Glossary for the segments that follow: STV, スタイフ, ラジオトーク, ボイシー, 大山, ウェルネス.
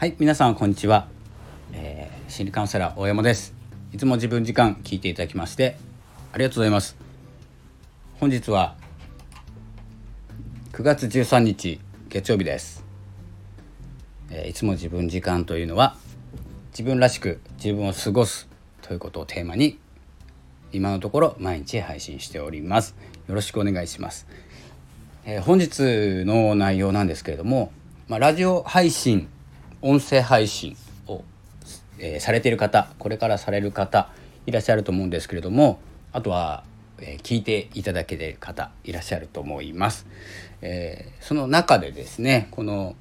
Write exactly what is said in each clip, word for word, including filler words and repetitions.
はい、皆さんこんにちは、えー、心理カウンセラー大山です。いつも自分時間聞いていただきましてありがとうございます。本日はくがつじゅうさんにち月曜日です。えー、いつも自分時間というのは自分らしく自分を過ごすということをテーマに今のところ毎日配信しております。よろしくお願いします。えー、本日の内容なんですけれども、まあ、ラジオ配信音声配信を、えー、されている方、これからされる方いらっしゃると思うんですけれども、あとは、えー、聞いていただけている方いらっしゃると思います。えー、その中でですね、この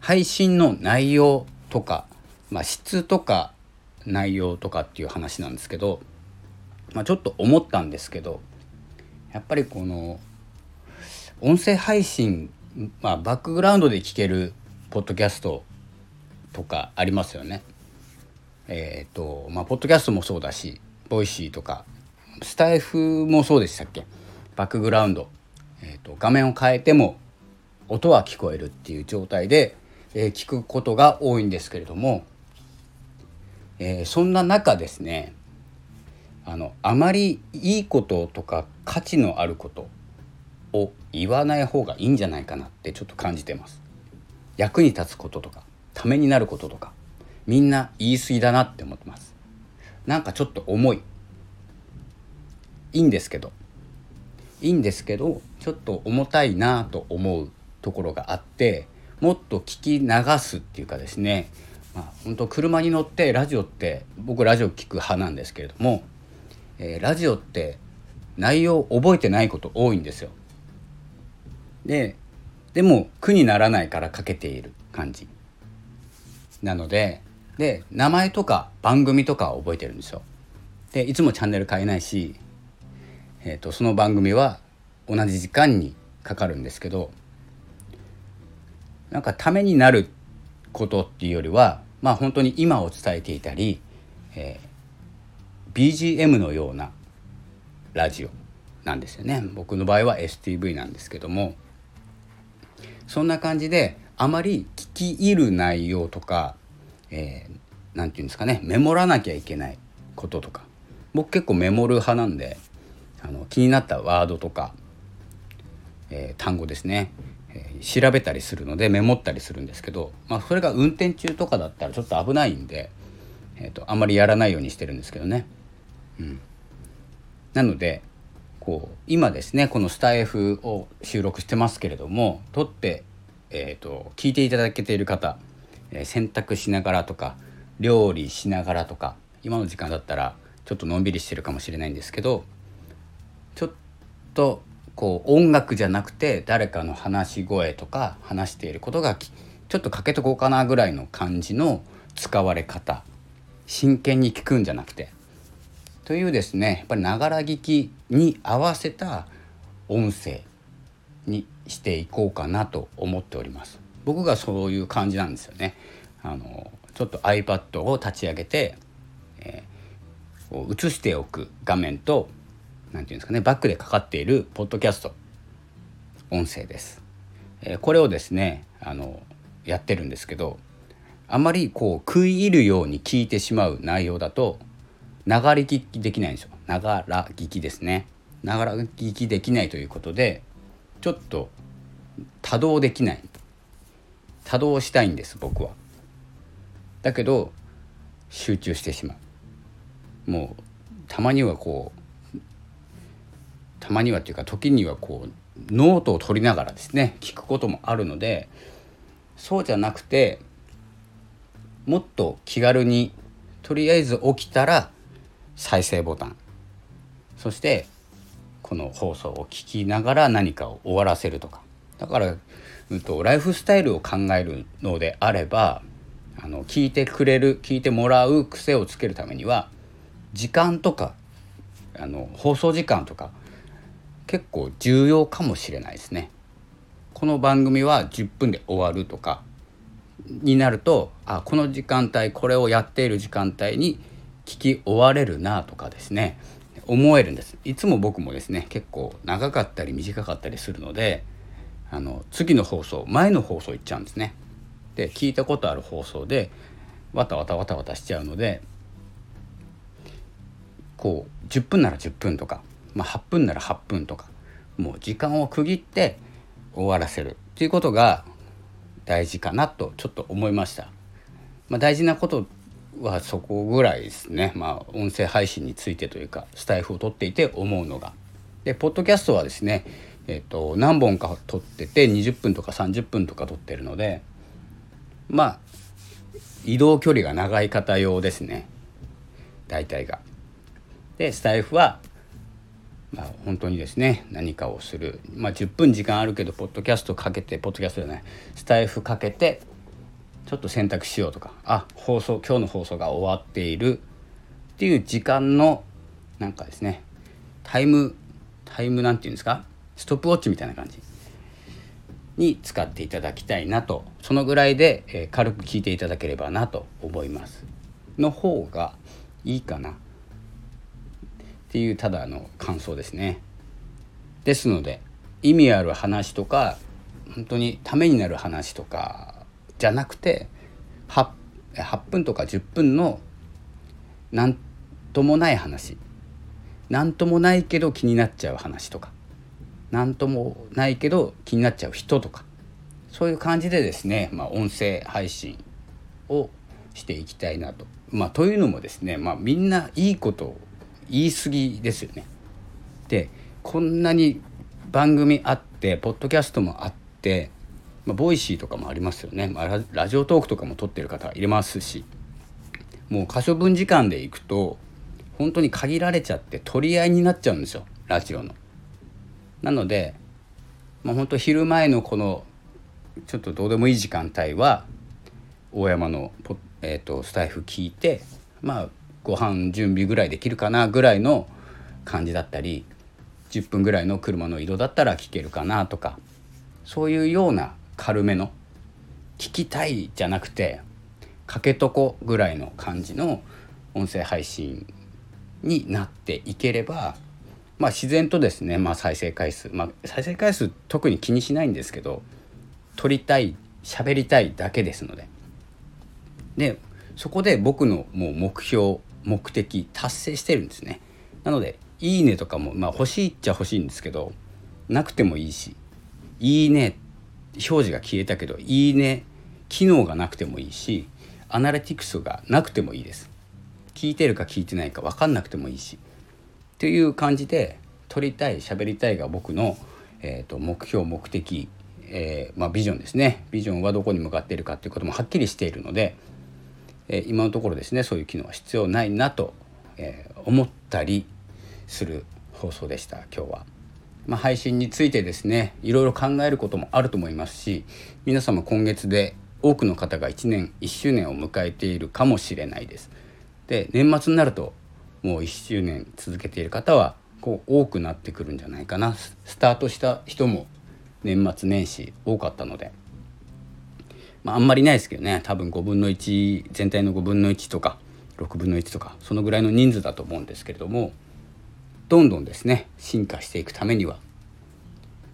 配信の内容とか、まあ、質とか内容とかっていう話なんですけど、まあ、ちょっと思ったんですけど、やっぱりこの音声配信、まあ、バックグラウンドで聞けるポッドキャストとかありますよね。えっと、まあ、ポッドキャストもそうだし、ボイシーとかスタイフもそうでしたっけ。バックグラウンド、えっと、画面を変えても音は聞こえるっていう状態で、えー、聞くことが多いんですけれども、えー、そんな中ですね、あのあまりいいこととか価値のあることを言わない方がいいんじゃないかなってちょっと感じてます。役に立つこととかためになることとか、みんな言い過ぎだなって思ってます。なんかちょっと重いいいんですけどいいんですけどちょっと重たいなと思うところがあって、もっと聞き流すっていうかですね、まあ、本当車に乗ってラジオって、僕ラジオ聞く派なんですけれども、えー、ラジオって内容を覚えてないこと多いんですよ。で、でも苦にならないからかけている感じなので、で名前とか番組とかを覚えてるんですよ。でいつもチャンネル変えないし、えーと、その番組は同じ時間にかかるんですけど、なんかためになることっていうよりは、まあ本当に今を伝えていたり、えー、ビージーエム のようなラジオなんですよね。僕の場合は エスティーブイ なんですけども、そんな感じであまり聞き入る内容とか、えー、なんていうんですかね、メモらなきゃいけないこととか、僕結構メモる派なんで、あの気になったワードとか、えー、単語ですね、えー、調べたりするのでメモったりするんですけど、まあ、それが運転中とかだったらちょっと危ないんで、えーと、あんまりやらないようにしてるんですけどね。うん、なのでこう今ですね、このスタイフを収録してますけれども、撮ってえー、と聞いていただけている方、えー、洗濯しながらとか料理しながらとか、今の時間だったらちょっとのんびりしてるかもしれないんですけど、ちょっとこう音楽じゃなくて誰かの話し声とか話していることがきちょっとかけとこうかなぐらいの感じの使われ方、真剣に聞くんじゃなくてというですね、やっぱりながら聞きに合わせた音声にしていこうかなと思っております。僕がそういう感じなんですよね。あのちょっと iPad を立ち上げて、えー、映しておく画面と、なんていうんですかね、バックでかかっているポッドキャスト音声です。えー、これをですね、あのやってるんですけど、あまりこう食い入るように聞いてしまう内容だとながら聞きできないんですよ。ながら聞きですね。ながら聞きできないということで、ちょっと多動できない、多動したいんです僕は。だけど集中してしまう。もうたまにはこうたまにはというか時にはこうノートを取りながらですね聞くこともあるので、そうじゃなくてもっと気軽に、とりあえず起きたら再生ボタン、そしてこの放送を聞きながら何かを終わらせるとか、だから、うん、とライフスタイルを考えるのであれば、あの聞いてくれる聞いてもらう癖をつけるためには時間とか、あの放送時間とか結構重要かもしれないですね。この番組はじゅっぷんで終わるとかになると、あ、この時間帯、これをやっている時間帯に聞き終われるなとかですね、思えるんです。いつも僕もですね、結構長かったり短かったりするので、あの次の放送、前の放送行っちゃうんですね。で聞いたことある放送でわたわたわたわたしちゃうので、こうじゅっぷんならじゅっぷんとか、まあ、はっぷんならはっぷんとか、もう時間を区切って終わらせるっていうことが大事かなとちょっと思いました。まあ、大事なことはそこぐらいですね。まあ、音声配信についてというかスタイフを撮っていて思うのが。でポッドキャストはですね、えっと、何本か撮っててにじゅっぷんとかさんじゅっぷんとか撮ってるので、まあ移動距離が長い方用ですね、大体が。でスタイフは、まあ、本当にですね何かをする、まあ、じゅっぷん時間あるけどポッドキャストかけてポッドキャストじゃないスタイフかけてちょっと選択しようとか、あ放送今日の放送が終わっているっていう時間のなんかですねタイムタイムなんていうんですか、ストップウォッチみたいな感じに使っていただきたいなと、そのぐらいで、えー、軽く聞いていただければなと思いますの方がいいかなっていう、ただの感想ですね。ですので意味ある話とか本当にためになる話とかじゃなくて 8, はっぷんとかじゅっぷんのなんともない話、なんともないけど気になっちゃう話とか、なんともないけど気になっちゃう人とか、そういう感じでですね、まあ、音声配信をしていきたいなと。まあ、というのもですね、まあ、みんないいことを言い過ぎですよね。でこんなに番組あってポッドキャストもあって、まあ、ボイシーとかもありますよね、まあ、ラジオトークとかも撮ってる方いますし、もう可処分時間でいくと本当に限られちゃって取り合いになっちゃうんですよ、ラジオの。なので、まあ、本当昼前のこのちょっとどうでもいい時間帯は大山のポ、えーと、スタイフ聞いて、まあご飯準備ぐらいできるかなぐらいの感じだったり、じゅっぷんぐらいの車の移動だったら聞けるかなとか、そういうような軽めの聞きたいじゃなくてかけとこぐらいの感じの音声配信になっていければ、まあ、自然とですね、まあ、再生回数、まあ、再生回数特に気にしないんですけど、撮りたい、喋りたいだけですので、でそこで僕のもう目標、目的達成してるんですね。なのでいいねとかも、まあ、欲しいっちゃ欲しいんですけど、なくてもいいし、いいね表示が消えたけどいいね機能がなくてもいいし、アナリティクスがなくてもいいです。聞いてるか聞いてないか分かんなくてもいいしという感じで、撮りたい、喋りたいが僕の、えーと、目標、目的、えーまあ、ビジョンですね。ビジョンはどこに向かっているかということもはっきりしているので、えー、今のところですね、そういう機能は必要ないなと、えー、思ったりする放送でした、今日は。まあ、配信についてですね、いろいろ考えることもあると思いますし、皆様今月で多くの方がいちねん、いっしゅうねんを迎えているかもしれないです。で、年末になると、もういっしゅうねん続けている方はこう多くなってくるんじゃないかな。スタートした人も年末年始多かったので、まあ、あんまりないですけどね、多分ごぶんのいち、全体のごぶんのいちとかろくぶんのいちとか、そのぐらいの人数だと思うんですけれども、どんどんですね進化していくためには、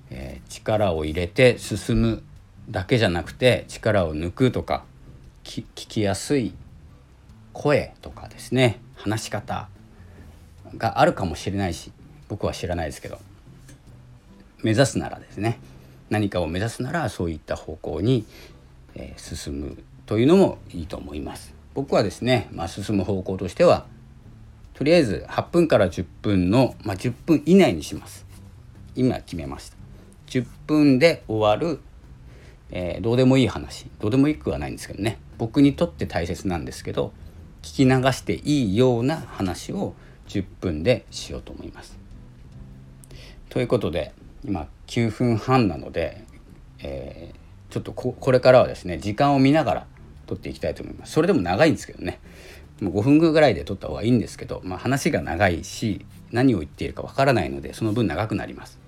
えー、力を入れて進むだけじゃなくて、力を抜くとか、き聞きやすい声とかですね、話し方があるかもしれないし、僕は知らないですけど、目指すならですね、何かを目指すならそういった方向に、えー、進むというのもいいと思います。僕はですね、まあ、進む方向としてはとりあえずはっぷんからじゅっぷんの、まあ、じゅっぷん以内にします。今決めました。じゅっぷんで終わる、えー、どうでもいい話、どうでもいいくはないんですけどね、僕にとって大切なんですけど聞き流していいような話をじゅっぷんでしようと思います。ということで今きゅうふんはんなので、えー、ちょっと こ, これからはですね時間を見ながら撮っていきたいと思います。それでも長いんですけどね、もうごふんぐらいで撮った方がいいんですけど、まあ、話が長いし何を言っているかわからないのでその分長くなります。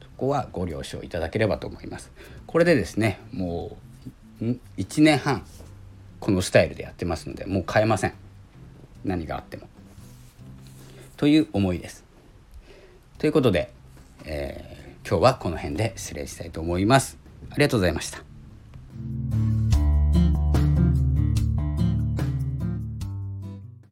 そこはご了承いただければと思います。これでですねもういちねんはんこのスタイルでやってますので、もう変えません、何があってもという思いです。ということで、えー、今日はこの辺で失礼したいと思います。ありがとうございました。